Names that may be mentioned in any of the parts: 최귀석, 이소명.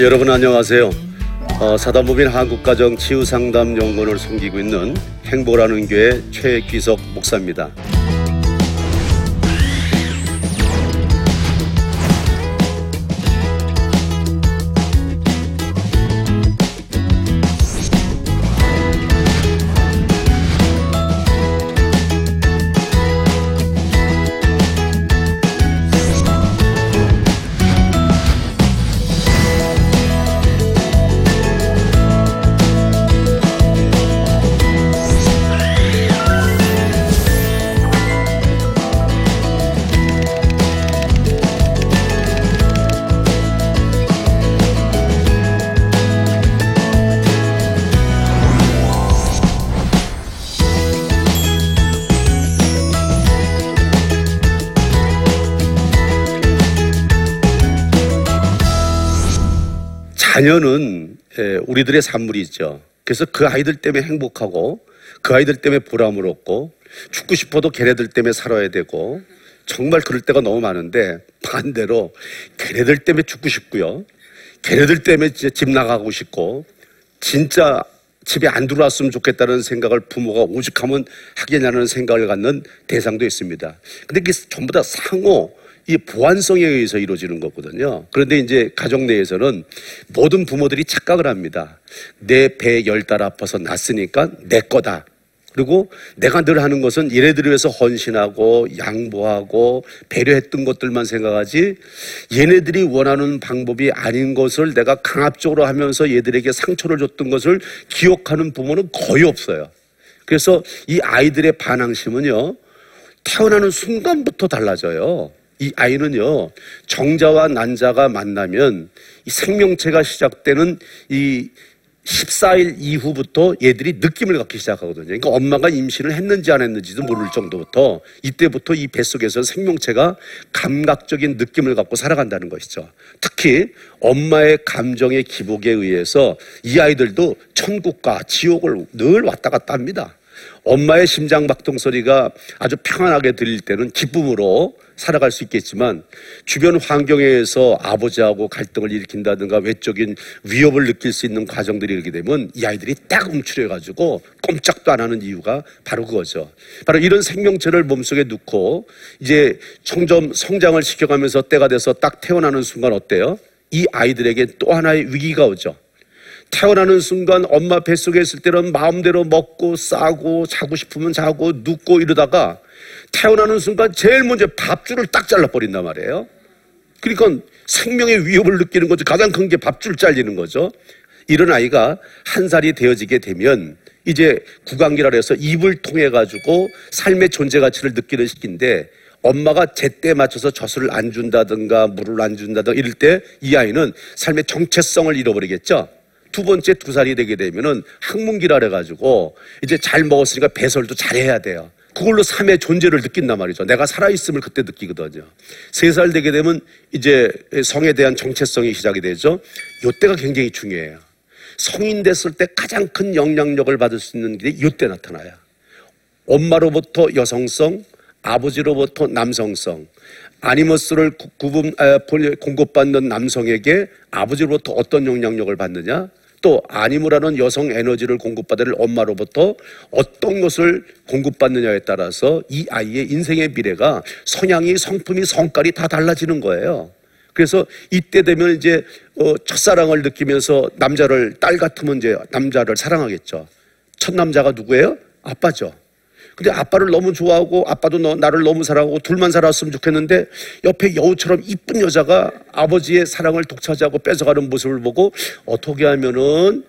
여러분 안녕하세요. 사단법인 한국가정치유상담연구원을 섬기고 있는 행보라는 교회 최귀석 목사입니다. 자녀는 우리들의 산물이죠. 그래서 그 아이들 때문에 행복하고 그 아이들 때문에 보람을 얻고 죽고 싶어도 걔네들 때문에 살아야 되고 정말 그럴 때가 너무 많은데, 반대로 걔네들 때문에 죽고 싶고요, 걔네들 때문에 집 나가고 싶고 진짜 집에 안 들어왔으면 좋겠다는 생각을 부모가 오죽하면 하겠냐는 생각을 갖는 대상도 있습니다. 근데 이게 전부 다 상호 이 보완성에 의해서 이루어지는 거거든요. 그런데 이제 가정 내에서는 모든 부모들이 착각을 합니다. 내 배에 10달 아파서 났으니까 내 거다. 그리고 내가 늘 하는 것은 얘네들을 위해서 헌신하고 양보하고 배려했던 것들만 생각하지, 얘네들이 원하는 방법이 아닌 것을 내가 강압적으로 하면서 얘들에게 상처를 줬던 것을 기억하는 부모는 거의 없어요. 그래서 이 아이들의 반항심은요, 태어나는 순간부터 달라져요. 이 아이는요, 정자와 난자가 만나면 이 생명체가 시작되는 이 14일 이후부터 얘들이 느낌을 갖기 시작하거든요. 그러니까 엄마가 임신을 했는지 안 했는지도 모를 정도부터, 이때부터 이 뱃속에서 생명체가 감각적인 느낌을 갖고 살아간다는 것이죠. 특히 엄마의 감정의 기복에 의해서 이 아이들도 천국과 지옥을 늘 왔다 갔다 합니다. 엄마의 심장박동 소리가 아주 평안하게 들릴 때는 기쁨으로 살아갈 수 있겠지만, 주변 환경에 의해서 아버지하고 갈등을 일으킨다든가 외적인 위협을 느낄 수 있는 과정들이 이렇게 되면 이 아이들이 딱 움츠려가지고 꼼짝도 안 하는 이유가 바로 그거죠. 바로 이런 생명체를 몸속에 넣고 이제 점점 성장을 시켜가면서 때가 돼서 딱 태어나는 순간 어때요? 이 아이들에게 또 하나의 위기가 오죠. 태어나는 순간 엄마 뱃속에 있을 때는 마음대로 먹고 싸고 자고 싶으면 자고 눕고 이러다가 태어나는 순간 제일 먼저 밥줄을 딱 잘라버린단 말이에요. 그러니까 생명의 위협을 느끼는 거죠. 가장 큰 게 밥줄 잘리는 거죠. 이런 아이가 1살이 되어지게 되면 이제 구강기라 해서 입을 통해 가지고 삶의 존재 가치를 느끼는 시기인데, 엄마가 제때 맞춰서 젖을 안 준다든가 물을 안 준다든가 이럴 때 이 아이는 삶의 정체성을 잃어버리겠죠. 두 번째 2살이 되게 되면은 항문기라 그래가지고 이제 잘 먹었으니까 배설도 잘해야 돼요. 그걸로 삶의 존재를 느낀단 말이죠. 내가 살아있음을 그때 느끼거든요. 3살 되게 되면 이제 성에 대한 정체성이 시작이 되죠. 이때가 굉장히 중요해요. 성인 됐을 때 가장 큰 영향력을 받을 수 있는 게 이때 나타나요. 엄마로부터 여성성, 아버지로부터 남성성, 아니머스를 공급받는 남성에게 아버지로부터 어떤 영향력을 받느냐, 또 아니무라는 여성 에너지를 공급받을 엄마로부터 어떤 것을 공급받느냐에 따라서 이 아이의 인생의 미래가 성향이, 성품이, 성깔이 다 달라지는 거예요. 그래서 이때 되면 이제 첫사랑을 느끼면서 남자를, 딸 같으면 이제 남자를 사랑하겠죠. 첫 남자가 누구예요? 아빠죠. 근데 아빠를 너무 좋아하고 아빠도 나를 너무 사랑하고 둘만 살았으면 좋겠는데 옆에 여우처럼 이쁜 여자가 아버지의 사랑을 독차지하고 뺏어가는 모습을 보고 어떻게 하면은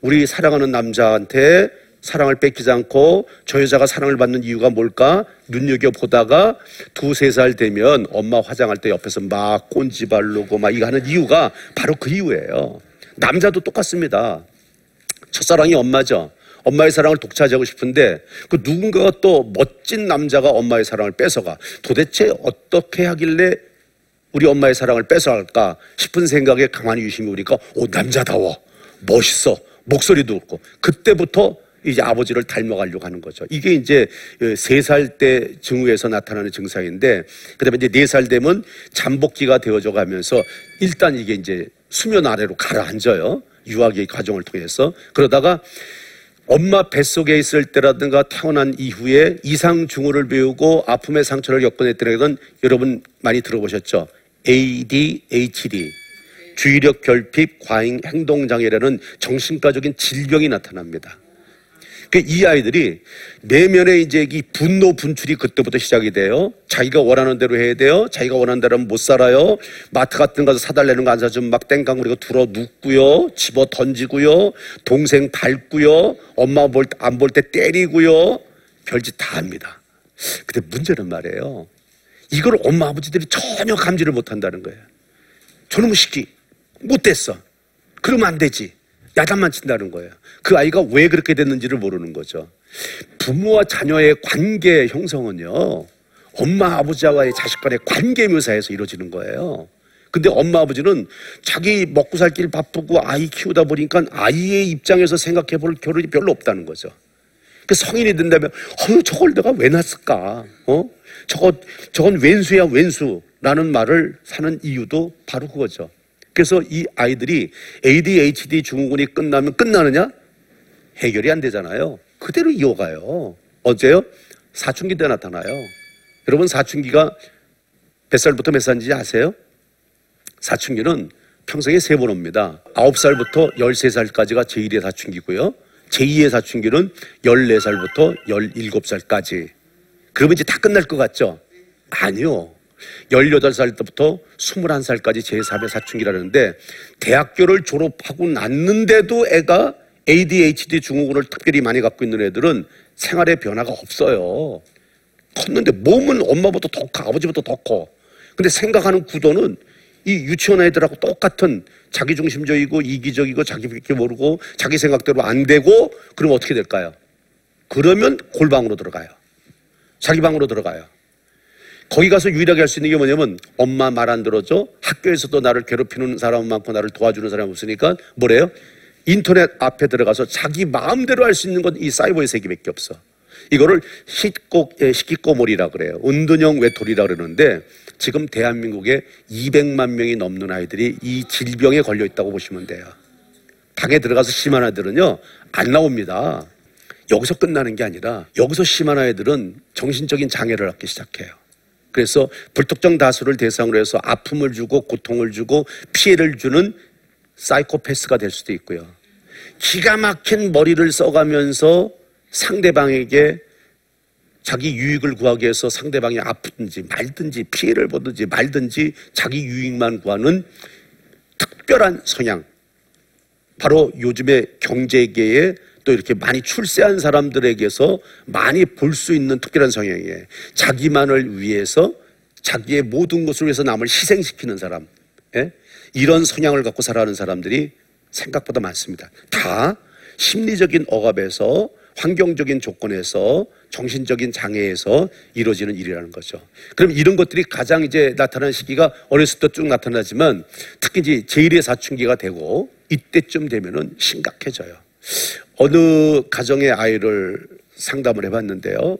우리 사랑하는 남자한테 사랑을 뺏기지 않고 저 여자가 사랑을 받는 이유가 뭘까? 눈여겨보다가 2, 3살 되면 엄마 화장할 때 옆에서 막 꼰지 바르고 막 이거 하는 이유가 바로 그 이유예요. 남자도 똑같습니다. 첫사랑이 엄마죠. 엄마의 사랑을 독차지하고 싶은데 그 누군가가 또 멋진 남자가 엄마의 사랑을 뺏어가. 도대체 어떻게 하길래 우리 엄마의 사랑을 뺏어갈까 싶은 생각에 가만히 유심히 보니까 오, 남자다워, 멋있어, 목소리도 웃고, 그때부터 이제 아버지를 닮아가려고 하는 거죠. 이게 이제 3살 때 증후에서 나타나는 증상인데, 그 다음에 이제 4살 되면 잠복기가 되어져 가면서 일단 이게 이제 수면 아래로 가라앉아요. 유아기의 과정을 통해서. 그러다가 엄마 뱃속에 있을 때라든가 태어난 이후에 이상 증후를 배우고 아픔의 상처를 겪어냈던, 여러분 많이 들어보셨죠? ADHD. 주의력 결핍 과잉 행동 장애라는 정신과적인 질병이 나타납니다. 이 아이들이 내면의 이제 이 분노 분출이 그때부터 시작이 돼요. 자기가 원하는 대로 해야 돼요. 자기가 원하는 대로 하면 못 살아요. 마트 같은 가서 사달라는 거 안 사주면 막 땡깡거리고 들어 눕고요, 집어 던지고요, 동생 밟고요, 엄마 안 볼 때 때리고요, 별짓 다 합니다. 근데 문제는 말이에요, 이걸 엄마 아버지들이 전혀 감지를 못 한다는 거예요. 저놈의 시키 못됐어, 그러면 안 되지, 야단만 친다는 거예요. 그 아이가 왜 그렇게 됐는지를 모르는 거죠. 부모와 자녀의 관계 형성은요, 엄마 아버지와의 자식 간의 관계 묘사에서 이루어지는 거예요. 근데 엄마 아버지는 자기 먹고 살 길 바쁘고 아이 키우다 보니까 아이의 입장에서 생각해 볼 겨를이 별로 없다는 거죠. 그 성인이 된다면 저걸 내가 왜 낳았을까, 저건 왼수야 왼수 라는 말을 사는 이유도 바로 그거죠. 그래서 이 아이들이 ADHD 증후군이 끝나면 끝나느냐? 해결이 안 되잖아요. 그대로 이어가요. 언제요? 사춘기 때 나타나요. 여러분, 사춘기가 몇 살부터 몇 살인지 아세요? 사춘기는 평생에 3번 옵니다. 9살부터 13살까지가 제1의 사춘기고요. 제2의 사춘기는 14살부터 17살까지. 그러면 이제 다 끝날 것 같죠? 아니요. 18살 때부터 21살까지 제3의 사춘기라는데, 대학교를 졸업하고 났는데도 애가 ADHD 증후군을 특별히 많이 갖고 있는 애들은 생활의 변화가 없어요. 컸는데 몸은 엄마보다 더 커, 아버지보다 더 커. 근데 생각하는 구도는 이 유치원 애들하고 똑같은, 자기중심적이고 이기적이고 자기밖에 모르고 자기 생각대로 안 되고. 그럼 어떻게 될까요? 그러면 골방으로 들어가요. 자기 방으로 들어가요. 거기 가서 유일하게 할 수 있는 게 뭐냐면, 엄마 말 안 들어줘, 학교에서도 나를 괴롭히는 사람은 많고 나를 도와주는 사람은 없으니까 뭐래요? 인터넷 앞에 들어가서 자기 마음대로 할 수 있는 건 이 사이버의 세계밖에 없어. 이거를 시키꼬몰이라 그래요. 은둔형 외톨이라 그러는데, 지금 대한민국에 200만 명이 넘는 아이들이 이 질병에 걸려 있다고 보시면 돼요. 방에 들어가서 심한 아이들은요, 안 나옵니다. 여기서 끝나는 게 아니라, 여기서 심한 아이들은 정신적인 장애를 갖기 시작해요. 그래서 불특정 다수를 대상으로 해서 아픔을 주고 고통을 주고 피해를 주는 사이코패스가 될 수도 있고요. 기가 막힌 머리를 써가면서 상대방에게 자기 유익을 구하기 위해서 상대방이 아프든지 말든지 피해를 보든지 말든지 자기 유익만 구하는 특별한 성향. 바로 요즘에 경제계의 또 이렇게 많이 출세한 사람들에게서 많이 볼 수 있는 특별한 성향이에요. 자기만을 위해서, 자기의 모든 것을 위해서 남을 희생시키는 사람. 예? 이런 성향을 갖고 살아가는 사람들이 생각보다 많습니다. 다 심리적인 억압에서, 환경적인 조건에서, 정신적인 장애에서 이루어지는 일이라는 거죠. 그럼 이런 것들이 가장 이제 나타나는 시기가 어렸을 때 쭉 나타나지만, 특히 이제 제1의 사춘기가 되고 이때쯤 되면은 심각해져요. 어느 가정의 아이를 상담을 해봤는데요,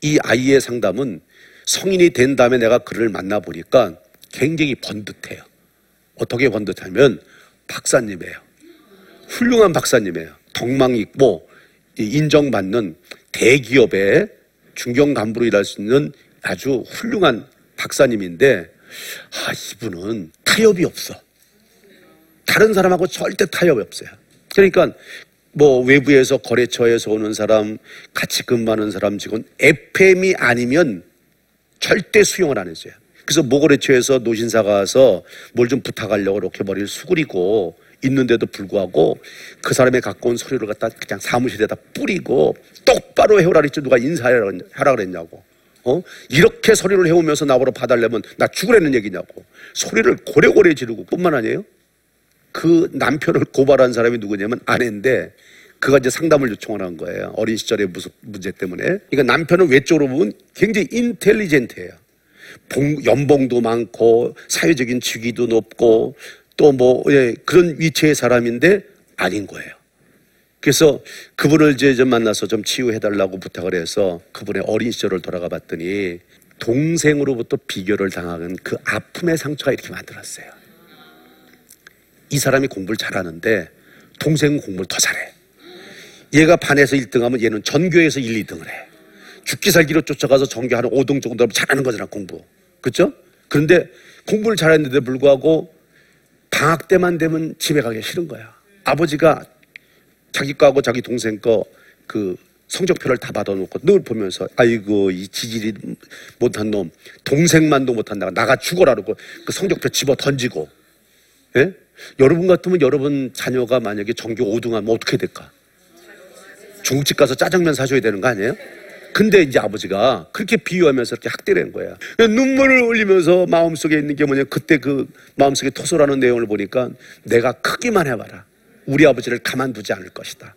이 아이의 상담은 성인이 된 다음에 내가 그를 만나보니까 굉장히 번듯해요. 어떻게 번듯하면, 박사님이에요. 훌륭한 박사님이에요. 덕망 있고 인정받는 대기업의 중견 간부로 일할 수 있는 아주 훌륭한 박사님인데, 이분은 타협이 없어. 다른 사람하고 절대 타협이 없어요. 그러니까 뭐 외부에서 거래처에서 오는 사람, 같이 근무하는 사람 직원, FM이 아니면 절대 수용을 안 했어요. 그래서 모거래처에서 노신사가 와서 뭘 좀 부탁하려고 이렇게 머리를 수그리고 있는데도 불구하고 그 사람이 갖고 온 서류를 갖다 그냥 사무실에다 뿌리고 똑바로 해오라 그랬지 누가 인사하라 그랬냐고. 이렇게 서류를 해오면서 나보러 봐달라면 나 죽으라는 얘기냐고. 소리를 고래고래 지르고 뿐만 아니에요. 그 남편을 고발한 사람이 누구냐면 아내인데 그가 이제 상담을 요청을 한 거예요. 어린 시절의 문제 때문에. 그러니까 남편은 외적으로 보면 굉장히 인텔리젠트예요. 연봉도 많고 사회적인 직위도 높고 또 뭐 그런 위치의 사람인데 아닌 거예요. 그래서 그분을 이제 좀 만나서 좀 치유해달라고 부탁을 해서 그분의 어린 시절을 돌아가 봤더니 동생으로부터 비교를 당하는 그 아픔의 상처가 이렇게 만들었어요. 이 사람이 공부를 잘하는데 동생은 공부를 더 잘해. 얘가 반에서 1등하면 얘는 전교에서 1, 2등을 해. 죽기 살기로 쫓아가서 전교 한 5등 정도 하면 잘하는 거잖아, 공부. 그렇죠? 그런데 공부를 잘했는데 불구하고 방학 때만 되면 집에 가기 싫은 거야. 아버지가 자기 거하고 자기 동생 거 그 성적표를 다 받아놓고 늘 보면서 아이고 이 지질이 못한 놈 동생만도 못한다 나가 죽어라 그러고 그 성적표 집어 던지고. 예? 여러분 같으면 여러분 자녀가 만약에 전교 5등하면 어떻게 될까? 중국집 가서 짜장면 사줘야 되는 거 아니에요? 근데 이제 아버지가 그렇게 비유하면서 이렇게 학대를 한 거야. 눈물을 흘리면서 마음속에 있는 게 뭐냐, 그때 그 마음속에 토설하는 내용을 보니까 내가 크기만 해봐라 우리 아버지를 가만두지 않을 것이다.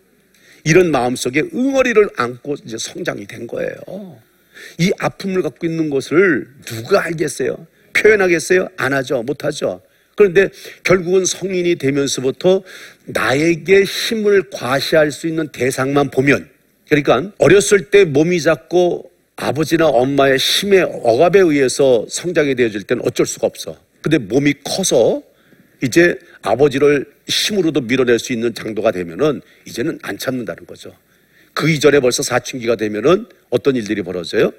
이런 마음속에 응어리를 안고 이제 성장이 된 거예요. 이 아픔을 갖고 있는 것을 누가 알겠어요? 표현하겠어요? 안 하죠. 못 하죠. 그런데 결국은 성인이 되면서부터 나에게 힘을 과시할 수 있는 대상만 보면, 그러니까 어렸을 때 몸이 작고 아버지나 엄마의 힘의 억압에 의해서 성장이 되어질 때는 어쩔 수가 없어. 근데 몸이 커서 이제 아버지를 힘으로도 밀어낼 수 있는 장도가 되면은 이제는 안 참는다는 거죠. 그 이전에 벌써 사춘기가 되면은 어떤 일들이 벌어져요?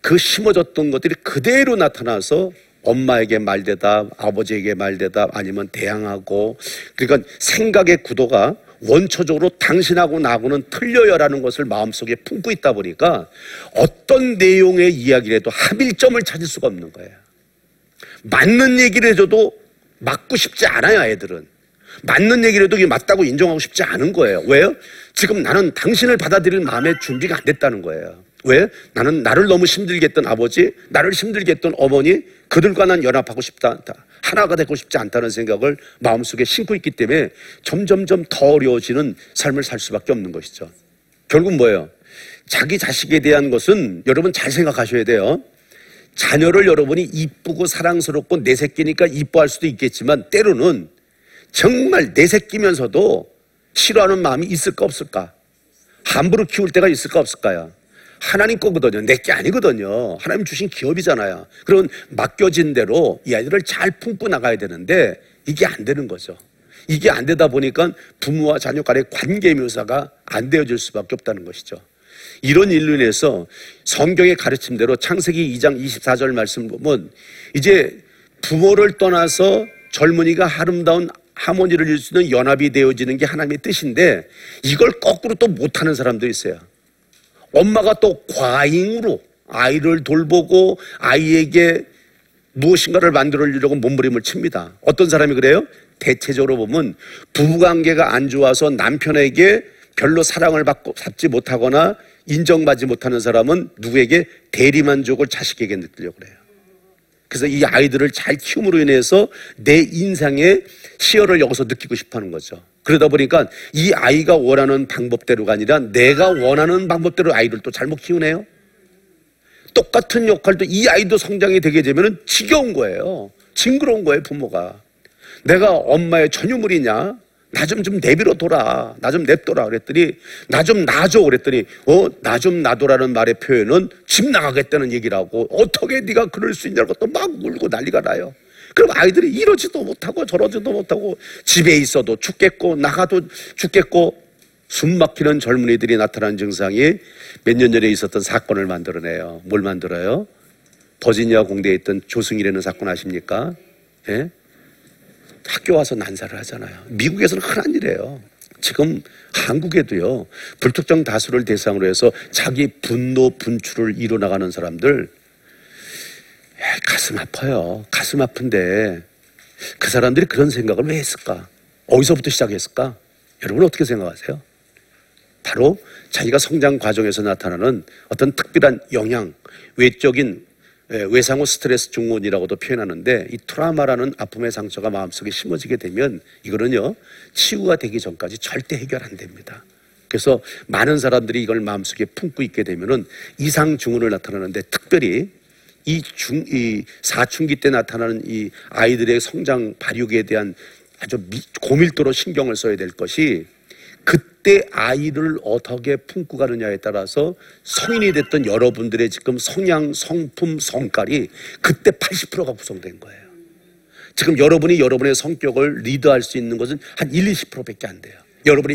그 심어졌던 것들이 그대로 나타나서 엄마에게 말대답, 아버지에게 말대답, 아니면 대항하고, 그러니까 생각의 구도가 원초적으로 당신하고 나하고는 틀려요라는 것을 마음속에 품고 있다 보니까 어떤 내용의 이야기라도 합일점을 찾을 수가 없는 거예요. 맞는 얘기를 해줘도 맞고 싶지 않아요. 애들은 맞는 얘기를 해도 맞다고 인정하고 싶지 않은 거예요. 왜요? 지금 나는 당신을 받아들일 마음의 준비가 안 됐다는 거예요. 왜? 나는 나를 너무 힘들게 했던 아버지, 나를 힘들게 했던 어머니, 그들과 난 연합하고 싶지 않다, 하나가 되고 싶지 않다는 생각을 마음속에 심고 있기 때문에 점점점 더 어려워지는 삶을 살 수밖에 없는 것이죠. 결국 뭐예요? 자기 자식에 대한 것은 여러분 잘 생각하셔야 돼요. 자녀를 여러분이 이쁘고 사랑스럽고 내 새끼니까 이뻐할 수도 있겠지만 때로는 정말 내 새끼면서도 싫어하는 마음이 있을까 없을까? 함부로 키울 때가 있을까 없을까요? 하나님 거거든요. 내게 아니거든요. 하나님 주신 기업이잖아요. 그런 맡겨진 대로 이 아이들을 잘 품고 나가야 되는데 이게 안 되는 거죠. 이게 안 되다 보니까 부모와 자녀 간의 관계 묘사가 안 되어질 수밖에 없다는 것이죠. 이런 일로 인해서 성경의 가르침대로 창세기 2장 24절 말씀 보면 이제 부모를 떠나서 젊은이가 아름다운 하모니를 이룰 수 있는 연합이 되어지는 게 하나님의 뜻인데 이걸 거꾸로 또 못하는 사람도 있어요. 엄마가 또 과잉으로 아이를 돌보고 아이에게 무엇인가를 만들어주려고 몸부림을 칩니다. 어떤 사람이 그래요? 대체적으로 보면 부부관계가 안 좋아서 남편에게 별로 사랑을 받지 못하거나 인정받지 못하는 사람은 누구에게 대리만족을 자식에게 느끼려고 그래요. 그래서 이 아이들을 잘 키움으로 인해서 내 인생의 희열을 여기서 느끼고 싶어하는 거죠. 그러다 보니까 이 아이가 원하는 방법대로가 아니라 내가 원하는 방법대로 아이를 또 잘못 키우네요. 똑같은 역할도 이 아이도 성장이 되게 되면 지겨운 거예요. 징그러운 거예요. 부모가 내가 엄마의 전유물이냐, 나 좀 내비로 둬라, 나 좀 냅둬라 그랬더니 나 좀 놔줘 그랬더니 나 좀 놔둬라는 말의 표현은 집 나가겠다는 얘기라고. 어떻게 네가 그럴 수 있냐고 또 막 울고 난리가 나요. 그럼 아이들이 이러지도 못하고 저러지도 못하고 집에 있어도 죽겠고 나가도 죽겠고 숨 막히는 젊은이들이 나타난 증상이 몇 년 전에 있었던 사건을 만들어내요. 뭘 만들어요? 버지니아 공대에 있던 조승이라는 사건 아십니까? 예? 학교 와서 난사를 하잖아요. 미국에서는 흔한 일이에요. 지금 한국에도요, 불특정 다수를 대상으로 해서 자기 분노 분출을 이뤄나가는 사람들, 가슴 아파요. 가슴 아픈데 그 사람들이 그런 생각을 왜 했을까? 어디서부터 시작했을까? 여러분 어떻게 생각하세요? 바로 자기가 성장 과정에서 나타나는 어떤 특별한 영향, 외적인 외상 후 스트레스 증후군이라고도 표현하는데, 이 트라우마라는 아픔의 상처가 마음속에 심어지게 되면 이거는요, 치유가 되기 전까지 절대 해결 안 됩니다. 그래서 많은 사람들이 이걸 마음속에 품고 있게 되면은 이상 증후를 나타나는데, 특별히 이 사춘기 때 나타나는 이 아이들의 성장 발육에 대한 아주 고밀도로 신경을 써야 될 것이, 그때 아이를 어떻게 품고 가느냐에 따라서 성인이 됐던 여러분들의 지금 성향, 성품, 성깔이 그때 80%가 구성된 거예요. 지금 여러분이 여러분의 성격을 리드할 수 있는 것은 한 1, 20%밖에 안 돼요. 여러분이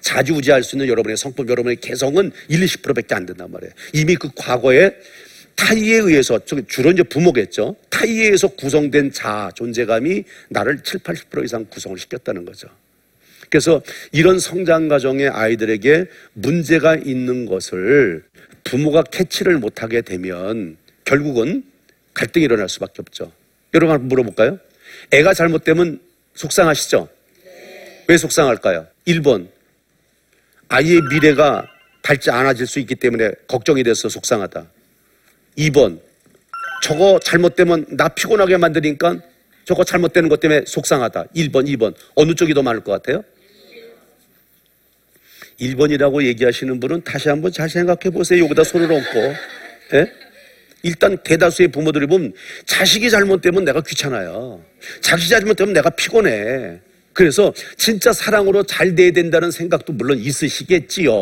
자주우지할 수 있는 여러분의 성품, 여러분의 개성은 1, 20%밖에 안 된단 말이에요. 이미 그 과거에 타이에 의해서, 주로 이제 부모겠죠, 타이에 의해서 구성된 자아, 존재감이 나를 7, 80% 이상 구성을 시켰다는 거죠. 그래서 이런 성장 과정의 아이들에게 문제가 있는 것을 부모가 캐치를 못하게 되면 결국은 갈등이 일어날 수밖에 없죠. 여러분 한번 물어볼까요? 애가 잘못되면 속상하시죠? 왜 속상할까요? 1번, 아이의 미래가 밝지 않아질 수 있기 때문에 걱정이 돼서 속상하다. 2번, 저거 잘못되면 나 피곤하게 만드니까 저거 잘못되는 것 때문에 속상하다. 1번, 2번. 어느 쪽이 더 많을 것 같아요? 1번이라고 얘기하시는 분은 다시 한번 잘 생각해 보세요. 여기다 손을 얹고. 예? 일단 대다수의 부모들이 보면 자식이 잘못되면 내가 귀찮아요. 자식이 잘못되면 내가 피곤해. 그래서 진짜 사랑으로 잘 돼야 된다는 생각도 물론 있으시겠지요.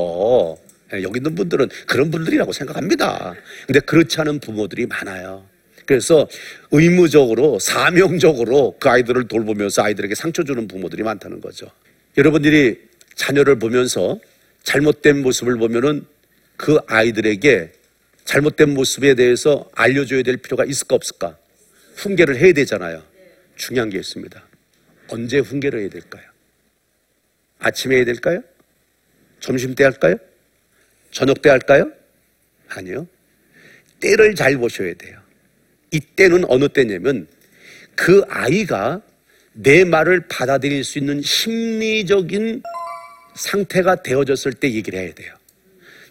여기 있는 분들은 그런 분들이라고 생각합니다. 근데 그렇지 않은 부모들이 많아요. 그래서 의무적으로, 사명적으로 그 아이들을 돌보면서 아이들에게 상처 주는 부모들이 많다는 거죠. 여러분들이 자녀를 보면서 잘못된 모습을 보면은 그 아이들에게 잘못된 모습에 대해서 알려줘야 될 필요가 있을까 없을까? 훈계를 해야 되잖아요. 중요한 게 있습니다. 언제 훈계를 해야 될까요? 아침에 해야 될까요? 점심 때 할까요? 저녁 때 할까요? 아니요. 때를 잘 보셔야 돼요. 이 때는 어느 때냐면 그 아이가 내 말을 받아들일 수 있는 심리적인 상태가 되어졌을 때 얘기를 해야 돼요.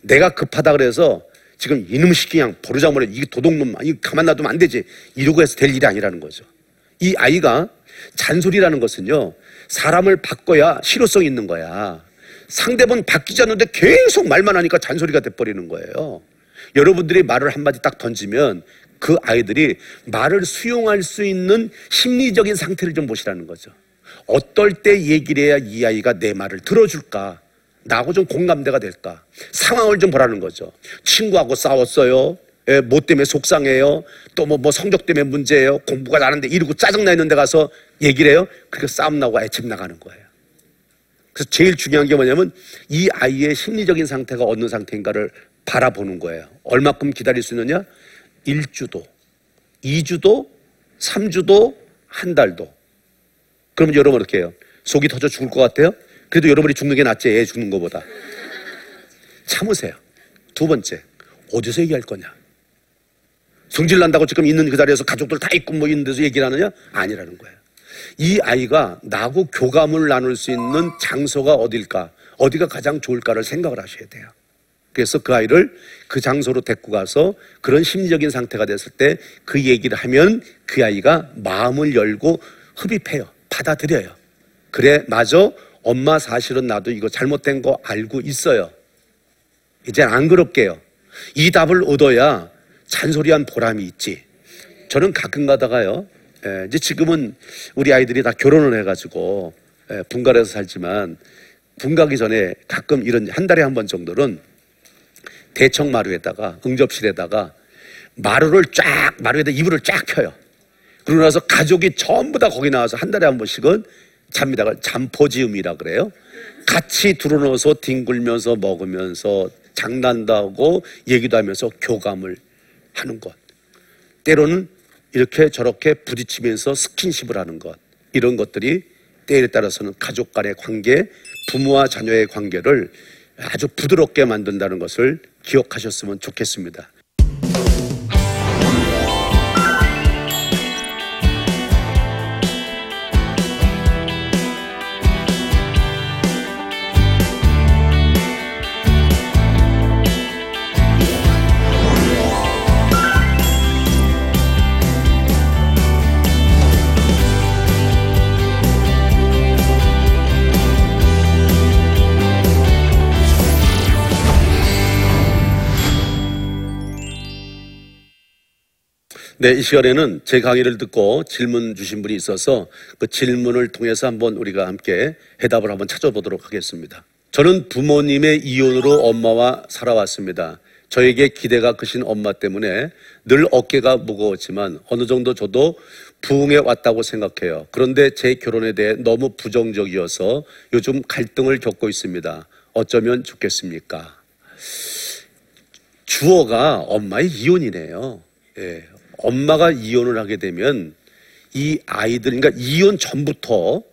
내가 급하다 그래서 지금 이놈 시키냥 버르장머리, 이 도둑놈, 이거 가만 놔두면 안 되지, 이러고 해서 될 일이 아니라는 거죠. 이 아이가, 잔소리라는 것은요, 사람을 바꿔야 실효성이 있는 거야. 상대방 바뀌지 않는데 계속 말만 하니까 잔소리가 돼버리는 거예요. 여러분들이 말을 한마디 딱 던지면 그 아이들이 말을 수용할 수 있는 심리적인 상태를 좀 보시라는 거죠. 어떨 때 얘기를 해야 이 아이가 내 말을 들어줄까? 나하고 좀 공감대가 될까? 상황을 좀 보라는 거죠. 친구하고 싸웠어요. 뭐 때문에 속상해요? 또 뭐 성적 때문에 문제예요? 공부가 나는데 이러고 짜증나 있는 데 가서 얘기를 해요? 그렇게 싸움 나고 애집 나가는 거예요. 그래서 제일 중요한 게 뭐냐면 이 아이의 심리적인 상태가 어느 상태인가를 바라보는 거예요. 얼마큼 기다릴 수 있느냐? 1주도, 2주도, 3주도, 한 달도. 그러면 여러분 어떻게 해요? 속이 터져 죽을 것 같아요? 그래도 여러분이 죽는 게 낫지, 애 죽는 것보다. 참으세요. 두 번째, 어디서 얘기할 거냐? 성질난다고 지금 있는 그 자리에서 가족들 다 있고 뭐 있는 데서 얘기를 하느냐? 아니라는 거예요. 이 아이가 나하고 교감을 나눌 수 있는 장소가 어딜까? 어디가 가장 좋을까를 생각을 하셔야 돼요. 그래서 그 아이를 그 장소로 데리고 가서 그런 심리적인 상태가 됐을 때 그 얘기를 하면 그 아이가 마음을 열고 흡입해요. 받아들여요. 그래, 맞아. 엄마 사실은 나도 이거 잘못된 거 알고 있어요. 이젠 안 그럴게요. 이 답을 얻어야 잔소리한 보람이 있지. 저는 가끔 가다가요, 이제 지금은 우리 아이들이 다 결혼을 해가지고 분갈아서 살지만, 분가기 전에 가끔 이런 한 달에 한 번 정도는 대청마루에다가, 응접실에다가 마루에다 이불을 쫙 펴요. 그러고 나서 가족이 전부 다 거기 나와서 한 달에 한 번씩은 잡니다. 잠포지음이라 그래요. 같이 들어넣어서 뒹굴면서 먹으면서 장난도 하고 얘기도 하면서 교감을 하는 것, 때로는 이렇게 저렇게 부딪히면서 스킨십을 하는 것, 이런 것들이 때에 따라서는 가족 간의 관계, 부모와 자녀의 관계를 아주 부드럽게 만든다는 것을 기억하셨으면 좋겠습니다. 네, 이 시간에는 제 강의를 듣고 질문 주신 분이 있어서 그 질문을 통해서 한번 우리가 함께 해답을 한번 찾아보도록 하겠습니다. 저는 부모님의 이혼으로 엄마와 살아왔습니다. 저에게 기대가 크신 엄마 때문에 늘 어깨가 무거웠지만 어느 정도 저도 부응해 왔다고 생각해요. 그런데 제 결혼에 대해 너무 부정적이어서 요즘 갈등을 겪고 있습니다. 어쩌면 좋겠습니까? 주어가 엄마의 이혼이네요. 예. 엄마가 이혼을 하게 되면 이 아이들, 그러니까 이혼 전부터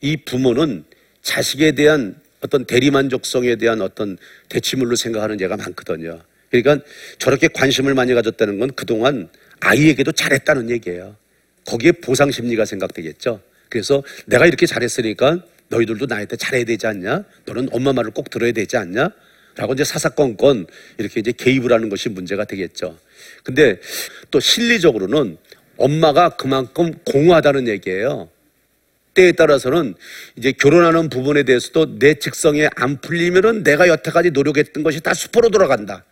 이 부모는 자식에 대한 어떤 대리만족성에 대한 어떤 대치물로 생각하는 얘가 많거든요. 그러니까 저렇게 관심을 많이 가졌다는 건 그동안 아이에게도 잘했다는 얘기예요. 거기에 보상심리가 생각되겠죠. 그래서 내가 이렇게 잘했으니까 너희들도 나한테 잘해야 되지 않냐? 너는 엄마 말을 꼭 들어야 되지 않냐? 라고 이제 사사건건 이렇게 이제 개입을 하는 것이 문제가 되겠죠. 근데 또 실리적으로는 엄마가 그만큼 공허하다는 얘기예요. 때에 따라서는 이제 결혼하는 부분에 대해서도 내 직성에 안 풀리면은 내가 여태까지 노력했던 것이 다 수포로 돌아간다.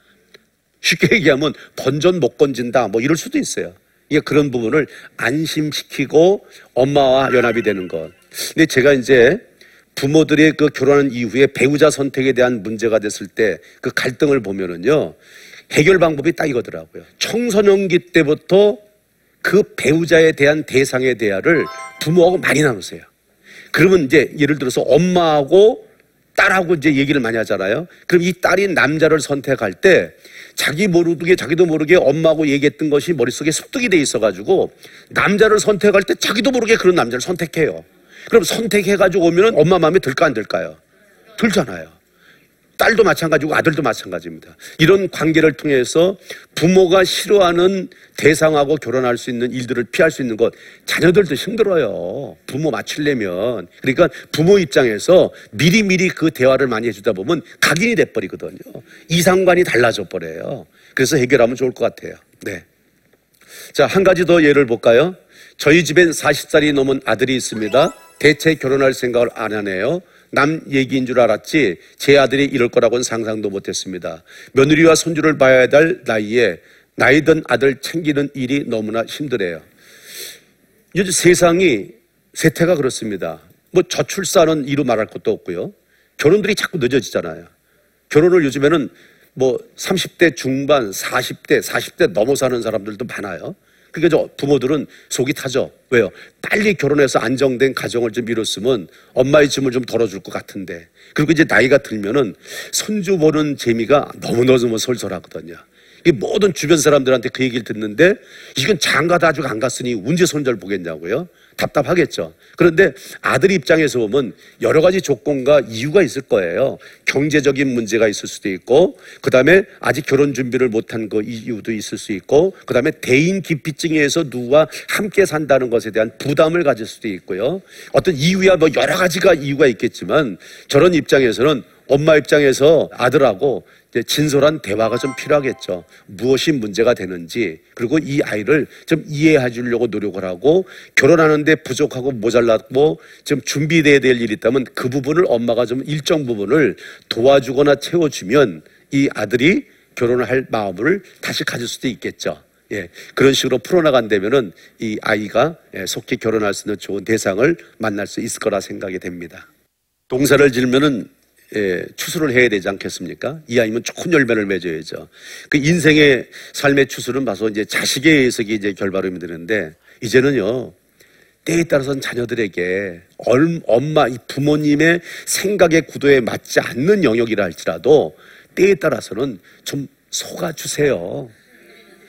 쉽게 얘기하면 번전 못 건진다. 뭐 이럴 수도 있어요. 이게 그런 부분을 안심시키고 엄마와 연합이 되는 것. 근데 제가 이제 부모들의 그 결혼한 이후에 배우자 선택에 대한 문제가 됐을 때 그 갈등을 보면은요, 해결 방법이 딱 이거더라고요. 청소년기 때부터 그 배우자에 대한 대상의 대화를 부모하고 많이 나누세요. 그러면 이제 예를 들어서 엄마하고 딸하고 이제 얘기를 많이 하잖아요. 그럼 이 딸이 남자를 선택할 때 자기도 모르게 엄마하고 얘기했던 것이 머릿속에 습득이 돼 있어가지고 남자를 선택할 때 자기도 모르게 그런 남자를 선택해요. 그럼 선택해가지고 오면 엄마 마음에 들까 안 들까요? 들잖아요. 딸도 마찬가지고 아들도 마찬가지입니다. 이런 관계를 통해서 부모가 싫어하는 대상하고 결혼할 수 있는 일들을 피할 수 있는 것, 자녀들도 힘들어요. 부모 맞추려면. 그러니까 부모 입장에서 미리미리 그 대화를 많이 해주다 보면 각인이 돼버리거든요. 이상관이 달라져 버려요. 그래서 해결하면 좋을 것 같아요. 네. 자, 한 가지 더 예를 볼까요? 저희 집엔 40살이 넘은 아들이 있습니다. 대체 결혼할 생각을 안 하네요. 남 얘기인 줄 알았지 제 아들이 이럴 거라고는 상상도 못했습니다. 며느리와 손주를 봐야 될 나이에 나이 든 아들 챙기는 일이 너무나 힘드네요. 요즘 세상이 세태가 그렇습니다. 뭐 저출산은 이루 말할 것도 없고요. 결혼들이 자꾸 늦어지잖아요. 결혼을 요즘에는 뭐 30대 중반, 40대 넘어서 하는 사람들도 많아요. 그러니까 부모들은 속이 타죠. 왜요? 빨리 결혼해서 안정된 가정을 좀 이뤘으면 엄마의 짐을 좀 덜어줄 것 같은데. 그리고 이제 나이가 들면은 손주 보는 재미가 너무너무 솔솔하거든요. 이 모든 주변 사람들한테 그 얘기를 듣는데 이건 장가도 아직 안 갔으니 언제 손자를 보겠냐고요? 답답하겠죠. 그런데 아들 입장에서 보면 여러 가지 조건과 이유가 있을 거예요. 경제적인 문제가 있을 수도 있고, 그 다음에 아직 결혼 준비를 못한 그 이유도 있을 수 있고, 그 다음에 대인 기피증에 의해서 누구와 함께 산다는 것에 대한 부담을 가질 수도 있고요. 어떤 이유야 뭐 여러 가지가 이유가 있겠지만 저런 입장에서는 엄마 입장에서 아들하고 이제 진솔한 대화가 좀 필요하겠죠. 무엇이 문제가 되는지, 그리고 이 아이를 좀 이해해 주려고 노력을 하고, 결혼하는데 부족하고 모자랐고 좀 준비돼야 될 일이 있다면 그 부분을 엄마가 좀 일정 부분을 도와주거나 채워주면 이 아들이 결혼을 할 마음을 다시 가질 수도 있겠죠. 예, 그런 식으로 풀어나간다면은 이 아이가 속히 결혼할 수 있는 좋은 대상을 만날 수 있을 거라 생각이 됩니다. 동사를 질면은 추수를 해야 되지 않겠습니까? 이 아니면 좋은 열매를 맺어야죠. 그 인생의 삶의 추수는 봐서 이제 자식에 의해서 이제 결발음이 되는데, 이제는요, 때에 따라서는 자녀들에게 엄마, 이 부모님의 생각의 구도에 맞지 않는 영역이라 할지라도 때에 따라서는 좀 속아 주세요.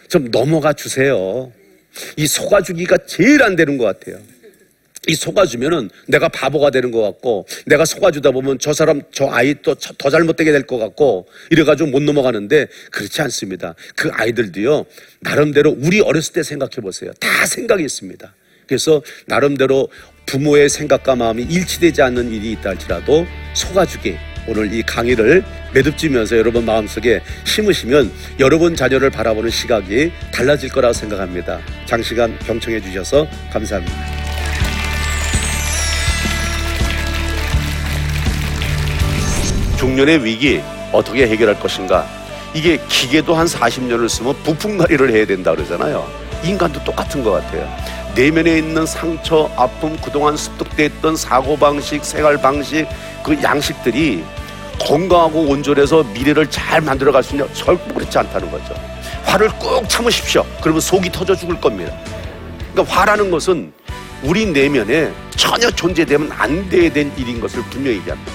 좀 넘어가 주세요. 이 속아 주기가 제일 안 되는 것 같아요. 이 속아주면은 내가 바보가 되는 것 같고, 내가 속아주다 보면 저 사람, 저 아이 또 더 잘못되게 될 것 같고, 이래가지고 못 넘어가는데 그렇지 않습니다. 그 아이들도요, 나름대로 우리 어렸을 때 생각해 보세요. 다 생각이 있습니다. 그래서 나름대로 부모의 생각과 마음이 일치되지 않는 일이 있다 할지라도 속아주기, 오늘 이 강의를 매듭지면서 여러분 마음속에 심으시면 여러분 자녀를 바라보는 시각이 달라질 거라고 생각합니다. 장시간 경청해 주셔서 감사합니다. 중년의 위기 어떻게 해결할 것인가? 이게 기계도 한 40년을 쓰면 부품갈이를 해야 된다 그러잖아요. 인간도 똑같은 것 같아요. 내면에 있는 상처, 아픔, 그동안 습득됐던 사고방식, 생활방식, 그 양식들이 건강하고 온전해서 미래를 잘 만들어갈 수 있냐? 절대 그렇지 않다는 거죠. 화를 꾹 참으십시오. 그러면 속이 터져 죽을 겁니다. 그러니까 화라는 것은 우리 내면에 전혀 존재되면 안 돼야 될 일인 것을 분명히 얘기합니다.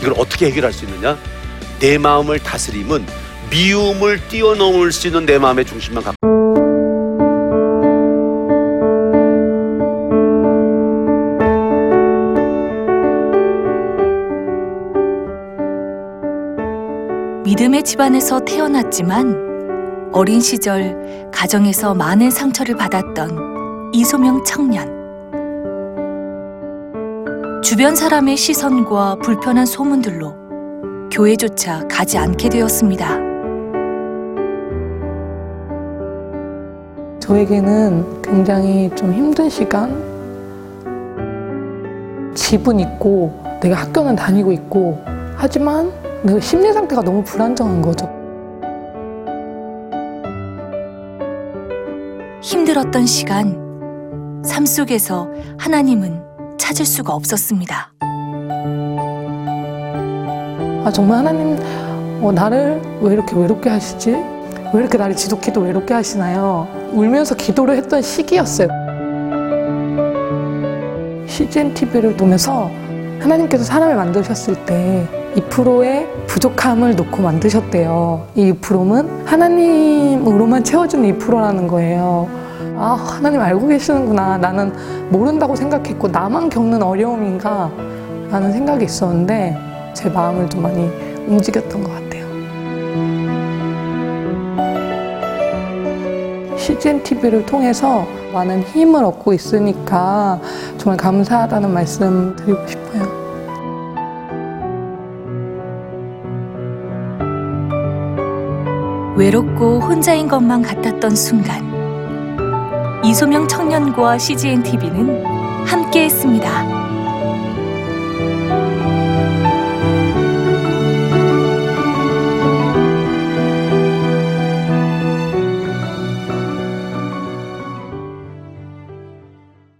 이걸 어떻게 해결할 수 있느냐? 내 마음을 다스림은 미움을 뛰어넘을 수 있는 내 마음의 중심만 갖고 믿음의 집안에서 태어났지만 어린 시절 가정에서 많은 상처를 받았던 이소명 청년. 주변 사람의 시선과 불편한 소문들로 교회조차 가지 않게 되었습니다. 저에게는 굉장히 좀 힘든 시간? 집은 있고 내가 학교는 다니고 있고, 하지만 내 심리 상태가 너무 불안정한 거죠. 힘들었던 시간, 삶 속에서 하나님은 찾을 수가 없었습니다. 아, 정말 하나님, 나를 왜 이렇게 외롭게 하시지? 왜 이렇게 나를 지독히도 외롭게 하시나요? 울면서 기도를 했던 시기였어요. CGN TV를 보면서 하나님께서 사람을 만드셨을 때 2%의 부족함을 놓고 만드셨대요. 이 2%는 하나님으로만 채워주는 2%라는 거예요. 아, 하나님 알고 계시는구나. 나는 모른다고 생각했고 나만 겪는 어려움인가 라는 생각이 있었는데 제 마음을 좀 많이 움직였던 것 같아요. CGN TV를 통해서 많은 힘을 얻고 있으니까 정말 감사하다는 말씀 드리고 싶어요. 외롭고 혼자인 것만 같았던 순간, 이소명 청년과 CGN TV는 함께했습니다.